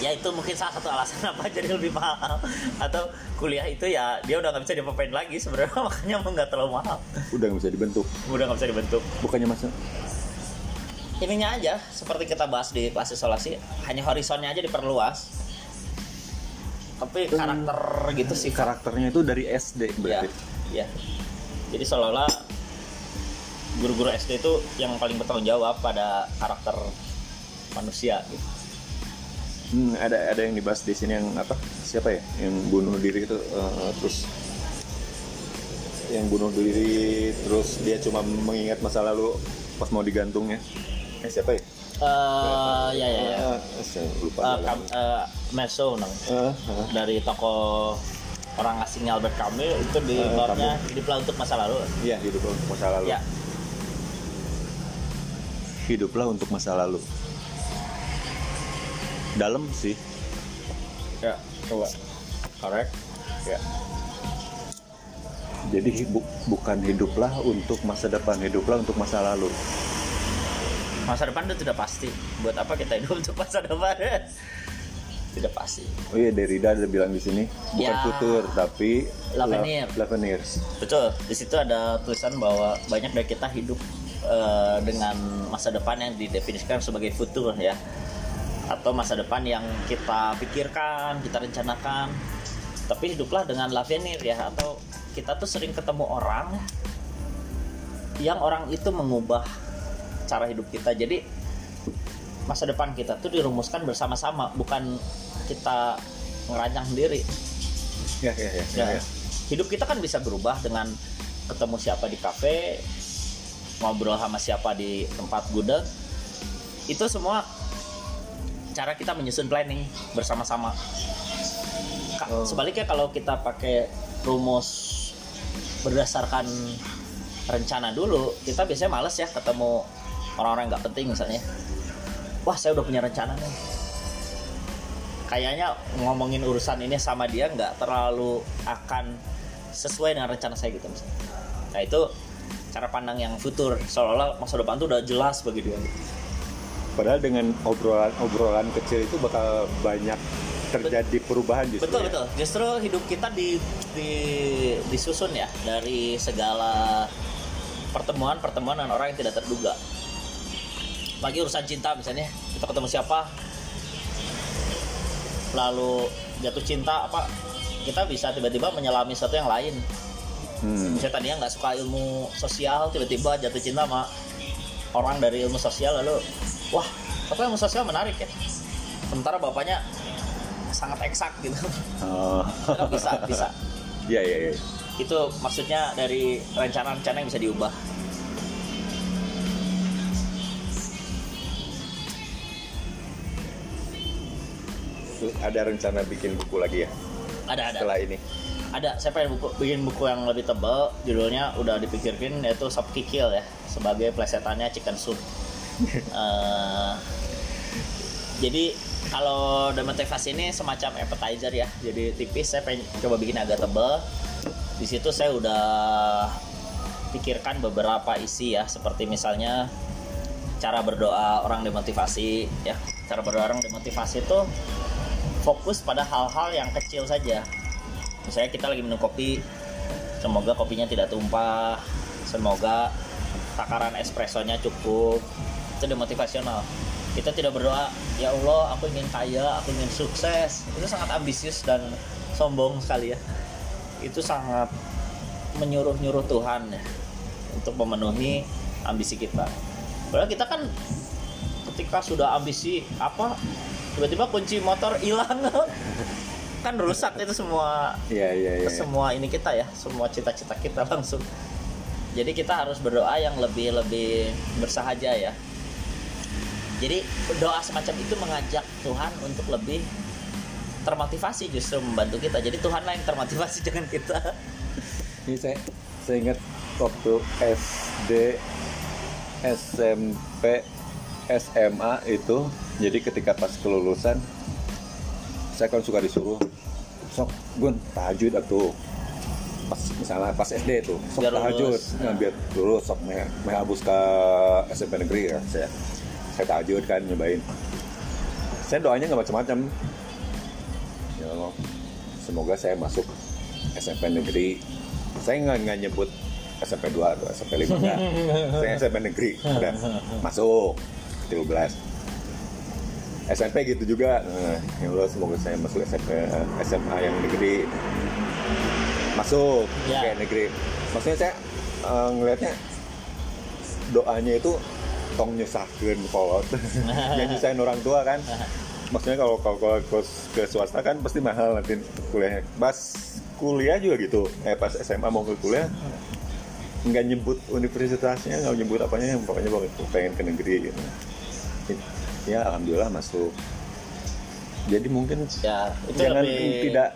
Ya itu mungkin salah satu alasan apa jadi lebih mahal. Atau kuliah itu ya dia udah gak bisa dipapain lagi sebenarnya, makanya emang gak terlalu mahal. Udah gak bisa dibentuk. Udah gak bisa dibentuk. Bukannya maksudnya? Ininya aja, seperti kita bahas di kelas isolasi, hanya horizonnya aja diperluas. Tapi karakter hmm, gitu sih. Karakternya itu dari S D berarti. Iya. Ya. Jadi seolah-olah guru-guru S D itu yang paling bertanggung jawab pada karakter manusia gitu. Hmm, ada ada yang dibahas di sini yang apa? Siapa ya? Yang bunuh diri itu uh, terus yang bunuh diri terus dia cuma mengingat masa lalu pas mau digantungnya. Eh, siapa ya? Uh, ya ya ya. Saya lupa. Uh, kam- uh, Manson, uh, uh. dari tokoh orang asing Albert Kami itu di bawahnya uh, hiduplah untuk masa lalu. Iya, hiduplah untuk masa lalu. Ya. Hiduplah untuk masa lalu. Dalam sih. Ya, coba. Correct. Ya. Jadi bu- bukan hiduplah untuk masa depan, hiduplah untuk masa lalu. Masa depan itu tidak pasti. Buat apa kita hidup untuk masa depan? Tidak pasti. Oh iya, Derrida ada bilang di sini bukan ya, futur tapi lavenir. Betul. Di situ ada tulisan bahwa banyak dari kita hidup uh, dengan masa depan yang didefinisikan sebagai futur ya. Atau masa depan yang kita pikirkan, kita rencanakan. Tapi hiduplah dengan lavenir ya. Atau kita tuh sering ketemu orang yang orang itu mengubah cara hidup kita. Jadi masa depan kita tuh dirumuskan bersama-sama, bukan kita ngerancang sendiri. Ya, ya, ya, ya, ya. Hidup kita kan bisa berubah dengan ketemu siapa di kafe, ngobrol sama siapa di tempat gudeg. Itu semua cara kita menyusun planning bersama-sama. Oh. Sebaliknya kalau kita pakai rumus berdasarkan rencana dulu, kita biasanya males ya ketemu orang-orang nggak penting misalnya. Wah, saya udah punya rencana nih. Kayaknya ngomongin urusan ini sama dia nggak terlalu akan sesuai dengan rencana saya gitu misalnya. Nah itu cara pandang yang futur, seolah-olah masa depan itu udah jelas bagi dia. Padahal dengan obrolan-obrolan kecil itu bakal banyak terjadi perubahan justru. Betul ya? Betul. Justru hidup kita di, di disusun ya dari segala pertemuan-pertemuan dengan orang yang tidak terduga. Bagi urusan cinta misalnya, kita ketemu siapa, lalu jatuh cinta apa, kita bisa tiba-tiba menyelami sesuatu yang lain. Hmm. Misalnya tadinya nggak suka ilmu sosial, tiba-tiba jatuh cinta sama orang dari ilmu sosial, lalu wah, apa ilmu sosial menarik ya. Sementara bapaknya sangat eksak gitu. Oh. bisa, bisa. Iya, iya, iya. Itu maksudnya dari rencana-rencana yang bisa diubah. Ada rencana bikin buku lagi ya? Ada, ada. Setelah ini. Ada, saya pengen buku, bikin buku yang lebih tebal. Judulnya udah dipikirin, yaitu Sop Kikil ya. Sebagai plesetannya Chicken Soup. uh, jadi kalau Demotivas ini semacam appetizer ya. Jadi tipis, saya pengen coba bikin agak tebal. Di situ saya udah pikirkan beberapa isi ya. Seperti misalnya cara berdoa orang demotivasi ya. Cara berdoa orang demotivasi itu fokus pada hal-hal yang kecil saja. Misalnya kita lagi minum kopi, semoga kopinya tidak tumpah, semoga takaran espressonya cukup. Itu demotivasional. Kita tidak berdoa, ya Allah aku ingin kaya, aku ingin sukses. Itu sangat ambisius dan sombong sekali ya. Itu sangat menyuruh-nyuruh Tuhan ya, untuk memenuhi ambisi kita. Padahal kita kan ketika sudah ambisi apa, tiba-tiba kunci motor hilang. Kan rusak itu semua. Yeah, yeah, yeah. Semua ini kita ya, semua cita-cita kita langsung. Jadi kita harus berdoa yang lebih-lebih bersahaja ya. Jadi doa semacam itu mengajak Tuhan untuk lebih termotivasi, justru membantu kita. Jadi Tuhanlah yang termotivasi, jangan kita. Ini saya, saya ingat waktu S D, S M P, S M A itu. Jadi ketika pas kelulusan, saya kan suka disuruh, sok Gun tahajud atau pas misalnya pas S D itu, sok biar tahajud, lulus. Nah, biar lulus, sok meh menghabus ke S M P negeri ya. Saya, saya tahajud kan nyobain. Saya doanya nggak macam-macam. Ya Allah, semoga saya masuk S M P negeri. Saya nggak nggak nyebut S M P dua atau S M P lima. Nah. Saya S M P negeri dan masuk tiga belas. S M P gitu juga, nah, ya Allah semoga saya masuk S M P, S M A yang negeri, masuk ya. Kayak negeri. Maksudnya saya uh, ngelihatnya doanya itu tong nyusahkan kolot, yang nyusahin orang tua kan. Maksudnya kalau kalau ke swasta kan pasti mahal nanti kuliahnya. Pas kuliah juga gitu, eh pas S M A mau ke kuliah nggak nyebut universitasnya, nggak nyebut apanya, yang pokoknya pengen ke negeri gitu. Ya alhamdulillah masuk. Jadi mungkin ya, itu jangan lebih... tidak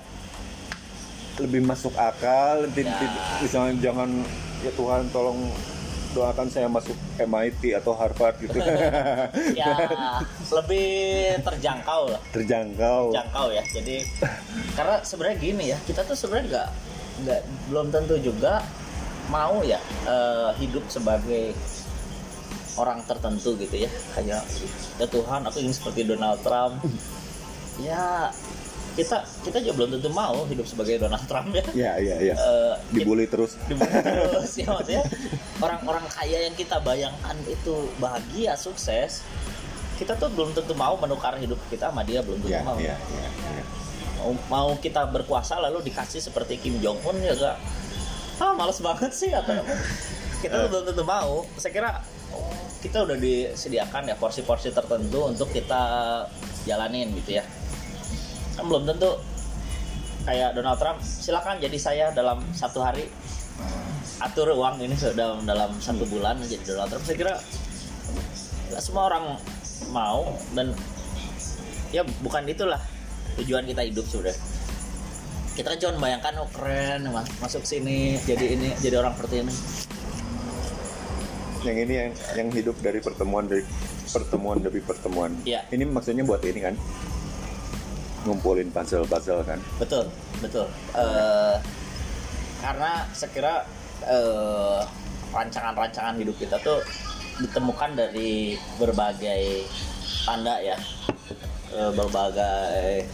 lebih masuk akal. Tidak, ya. Tidak, jangan jangan ya Tuhan tolong doakan saya masuk M I T atau Harvard gitu. Ya lebih terjangkau lah. Terjangkau. Terjangkau ya. Jadi karena sebenarnya gini ya, kita tuh sebenarnya nggak nggak belum tentu juga mau ya uh, hidup sebagai orang tertentu gitu ya, hanya ya Tuhan aku ingin seperti Donald Trump. Ya kita kita juga belum tentu mau hidup sebagai Donald Trump ya. Iya iya iya. Uh, dibully terus. Dibully terus ya maksudnya. Orang-orang kaya yang kita bayangkan itu bahagia sukses, kita tuh belum tentu mau menukar hidup kita sama dia, belum tentu ya, mau. Iya iya iya. Mau, mau kita berkuasa lalu dikasih seperti Kim Jong-un ya enggak. Ah malas banget sih atau apa. Kita tuh belum tentu mau. Saya kira kita udah disediakan ya porsi-porsi tertentu untuk kita jalanin gitu ya. Kan belum tentu kayak Donald Trump, silakan jadi saya dalam satu hari, atur uang ini sudah dalam satu bulan jadi Donald Trump. Saya kira nggak semua orang mau, dan ya bukan itulah tujuan kita hidup sudah. Kita kan cuma bayangkan oh keren masuk sini jadi ini jadi orang seperti ini. Yang ini yang yang hidup dari pertemuan dari pertemuan demi pertemuan. Ya. Ini maksudnya buat ini kan, ngumpulin puzzle-puzzle kan. Betul, betul. Uh, karena sekira uh, rancangan-rancangan hidup kita tuh ditemukan dari berbagai tanda ya, berbagai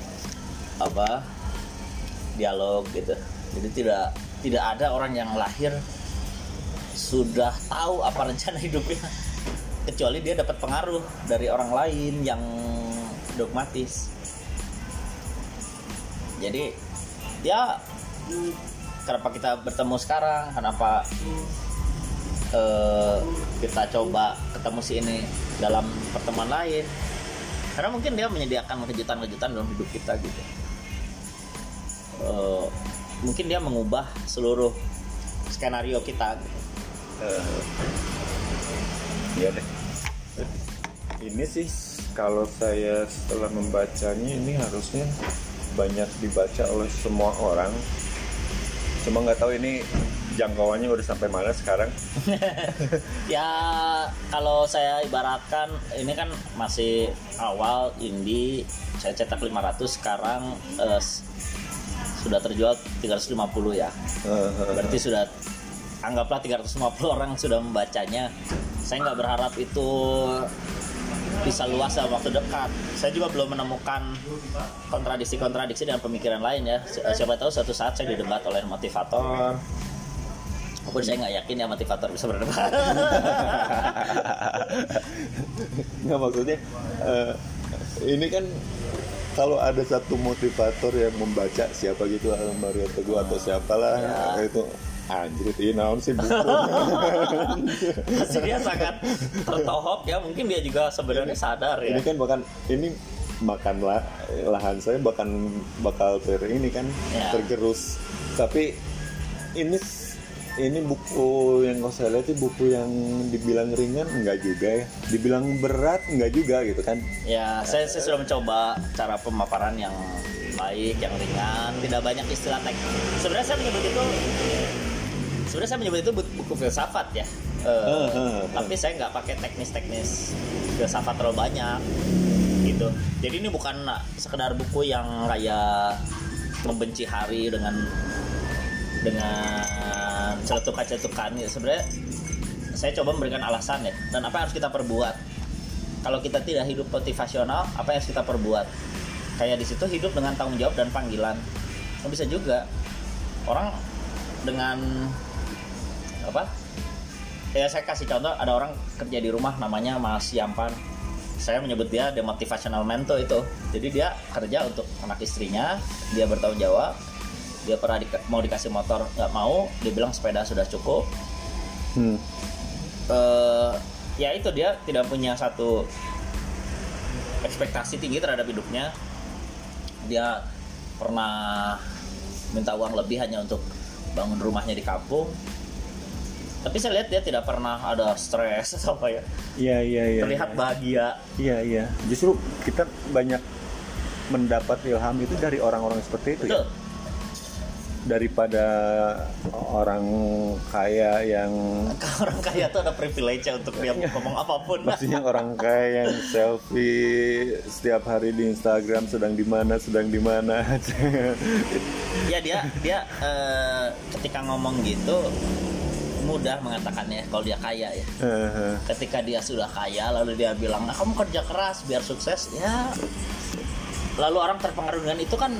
apa dialog gitu. Jadi tidak tidak ada orang yang lahir sudah tahu apa rencana hidupnya, kecuali dia dapat pengaruh dari orang lain yang dogmatis. Jadi ya kenapa kita bertemu sekarang, kenapa eh, kita coba ketemu si ini dalam pertemuan lain, karena mungkin dia menyediakan kejutan-kejutan dalam hidup kita gitu. Eh, mungkin dia mengubah seluruh skenario kita gitu. Uh, ya deh. Ini sih kalau saya setelah membacanya, ini harusnya banyak dibaca oleh semua orang. Cuma nggak tahu ini jangkauannya udah sampai mana sekarang. Ya kalau saya ibaratkan ini kan masih awal indie, saya cetak lima ratus, sekarang uh, sudah terjual tiga ratus lima puluh ya. Uh, uh, Berarti uh. sudah anggaplah tiga ratus lima puluh orang sudah membacanya. Saya nggak berharap itu bisa luas dalam waktu dekat. Saya juga belum menemukan kontradiksi-kontradiksi dengan pemikiran lain ya. Siapa tahu suatu saat saya didebat oleh motivator. Walaupun saya nggak yakin ya motivator bisa berdebat. Nggak, maksudnya uh, ini kan kalau ada satu motivator yang membaca siapa gitu, Mario Teguh atau siapalah ya. Itu anjir, itu naon sih buku. Dia sangat tertohok ya, mungkin dia juga sebenarnya sadar ya. Ini kan bahkan ini makan lah, lahan saya bahkan bakal ter ini kan ya, tergerus. Tapi ini ini buku yang kalau saya lihat itu buku yang dibilang ringan enggak juga ya, dibilang berat enggak juga gitu kan. Ya, saya, saya sudah mencoba cara pemaparan yang baik, yang ringan, tidak banyak istilah teks. Sebenarnya saya menyebut itu Sebenarnya saya menyebut itu buku filsafat ya, uh, uh, uh, tapi saya nggak pakai teknis-teknis filsafat terlalu banyak gitu. Jadi ini bukan sekedar buku yang kayak membenci hari dengan dengan celetukan-celetukan. Sebenarnya saya coba memberikan alasan ya, dan apa yang harus kita perbuat. Kalau kita tidak hidup motivasional, apa yang harus kita perbuat? Kayak di situ hidup dengan tanggung jawab dan panggilan. Nah, bisa juga orang dengan apa ya, saya kasih contoh, ada orang kerja di rumah namanya Mas Siampan, saya menyebut dia the motivational mentor itu. Jadi dia kerja untuk anak istrinya, dia bertanggung jawab, dia pernah di, mau dikasih motor nggak mau, dia bilang sepeda sudah cukup. hmm. uh, ya itu dia tidak punya satu ekspektasi tinggi terhadap hidupnya. Dia pernah minta uang lebih hanya untuk bangun rumahnya di kampung, tapi saya lihat dia tidak pernah ada stres atau apa ya. Iya iya iya. Terlihat ya, bahagia. Iya iya. Justru kita banyak mendapat ilham itu dari orang-orang seperti itu. Betul. Ya. Daripada orang kaya yang orang kaya tuh ada privilege untuk dia ngomong apapun. Maksudnya orang kaya yang selfie setiap hari di Instagram sedang di mana sedang di mana. Ya dia dia uh, ketika ngomong gitu mudah mengatakannya kalau dia kaya ya. Uh-huh. Ketika dia sudah kaya lalu dia bilang, nah, kamu kerja keras biar sukses ya. Lalu orang terpengaruh dengan itu kan,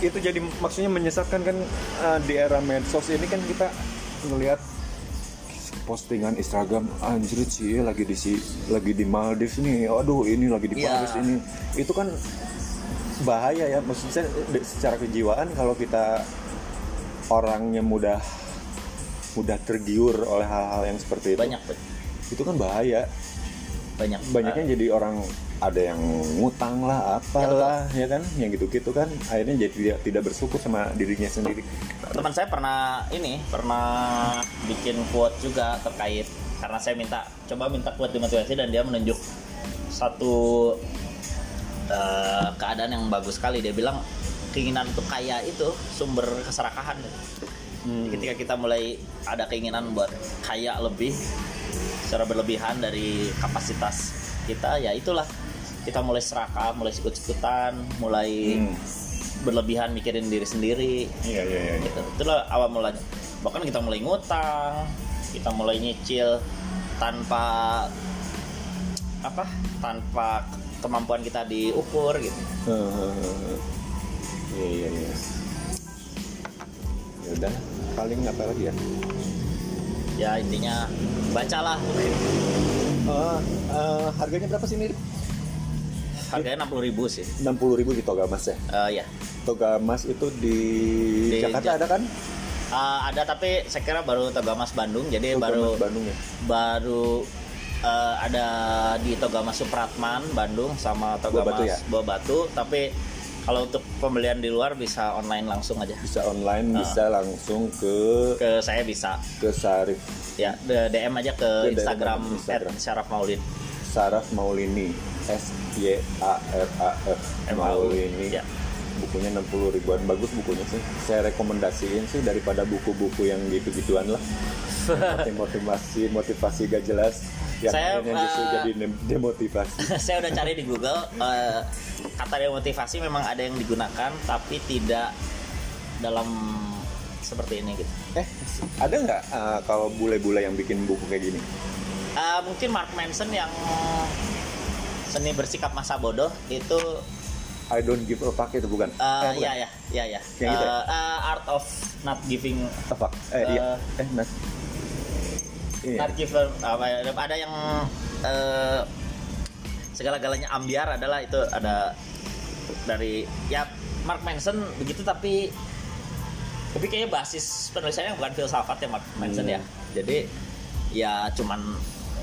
itu jadi maksudnya menyesatkan kan. Uh, di era medsos ini kan kita ngelihat postingan Instagram, anjir sih lagi di si lagi di Maldives nih, aduh ini lagi di Paris yeah. ini, itu kan bahaya ya. Maksudnya secara kejiwaan kalau kita orangnya mudah mudah tergiur oleh hal-hal yang seperti itu, banyak itu kan bahaya. Banyak banyaknya uh, jadi orang ada yang ngutang lah apalah ya, ya kan yang gitu-gitu kan, akhirnya jadi tidak tidak bersyukur sama dirinya sendiri. Teman saya pernah ini pernah bikin quote juga terkait, karena saya minta coba minta quote dimotivasi, dan dia menunjuk satu uh, keadaan yang bagus sekali. Dia bilang keinginan untuk kaya itu sumber keserakahan. hmm. Ketika kita mulai ada keinginan buat kaya lebih secara berlebihan dari kapasitas kita, ya itulah kita mulai serakah, mulai sikut-sikutan, mulai hmm. berlebihan mikirin diri sendiri. Iya iya iya. Gitu. Itulah awal mulanya. Bahkan kita mulai ngutang, kita mulai nyicil tanpa apa tanpa kemampuan kita diukur gitu. Iya iya iya. Ya udah, paling apa lagi ya? Ya intinya bacalah. Uh, uh, harganya berapa sih ini? Harganya enam puluh ribu sih. enam puluh ribu di Toga Mas ya? Uh, iya. Toga Mas itu di, di Jakarta ja- ada kan? Uh, ada, tapi saya kira baru Toga Mas Bandung. Jadi Toga baru Mas Bandung ya? Baru uh, ada di Toga Mas Supratman Bandung sama Toga Mas ya? Buah Batu. Tapi kalau untuk pembelian di luar bisa online langsung aja. Bisa online, uh. bisa langsung ke ke saya bisa. Ke Syarif. Ya, D M aja ke, ke Instagram, Instagram. et syaraf maulid Syaraf Maulini, S Y A R A F Maulini. Ya. Bukunya enam puluh ribuan, bagus bukunya sih. Saya rekomendasiin sih daripada buku-buku yang gitu-gituan lah. Motivasi, motivasi gak jelas. Yang saya, akhirnya justru uh, jadi demotivasi. Saya udah cari di Google, uh, kata demotivasi memang ada yang digunakan, tapi tidak dalam seperti ini gitu. Eh, ada nggak uh, kalau bule-bule yang bikin buku kayak gini? Uh, mungkin Mark Manson yang Seni Bersikap Masa Bodoh itu I Don't Give a Fuck itu bukan? Uh, eh, bukan. Ya ya ya ya. Yang uh, gitu ya? Uh, Art of Not Giving a Fuck. Eh uh, iya. Eh not. Iya. Not give a, uh, ada yang uh, segala-galanya ambiar adalah itu ada dari ya Mark Manson begitu, tapi tapi kayaknya basis penulisannya bukan filsafat ya Mark Manson hmm. ya. Jadi ya cuman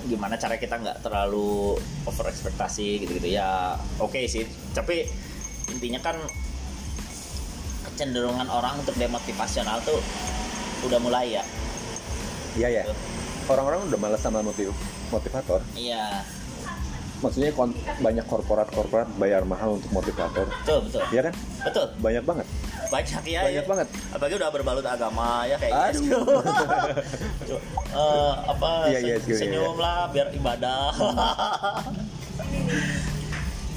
gimana cara kita nggak terlalu over ekspektasi gitu-gitu ya, oke okay sih, tapi intinya kan kecenderungan orang untuk demotivasional tuh udah mulai ya. Iya ya, gitu. Orang-orang udah malas sama motiv motivator. Iya. Maksudnya kon- banyak korporat-korporat bayar mahal untuk motivator. Betul, betul. Iya kan? Betul. Banyak banget. Banyak ya. Banyak ya. Banget. Apalagi udah berbalut agama ya kayak gitu. uh, apa ya, sen- ya, senyum, senyum ya. Lah biar ibadah.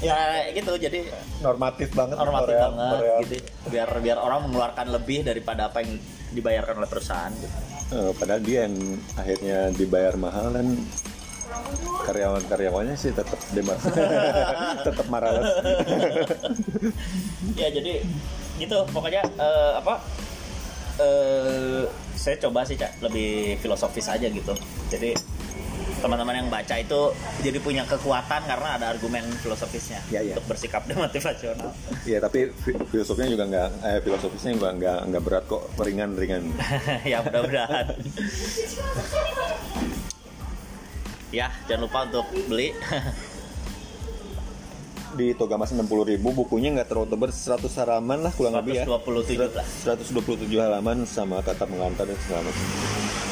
Ya gitu, jadi normatif banget. Normatif korea, banget korea. Gitu. Biar biar orang mengeluarkan lebih daripada apa yang dibayarkan oleh perusahaan gitu. Uh, padahal dia yang akhirnya dibayar mahal dan karyawan-karyawannya sih tetap demat, tetap marah. Ya jadi gitu pokoknya uh, apa? Uh, saya coba sih Cak lebih filosofis aja gitu. Jadi teman-teman yang baca itu jadi punya kekuatan karena ada argumen filosofisnya ya, ya. Untuk bersikap demotivasional. Iya tapi filosofisnya juga nggak, eh, filosofisnya juga nggak nggak berat kok, ringan-ringan. Ya mudah-mudahan. Ya, jangan lupa untuk beli. Di Toga Mas enam puluh ribu, bukunya nggak terlalu tebal, seratus halaman lah kurang lebih ya. seratus dua puluh tujuh halaman sama kata pengantar dan segala macam.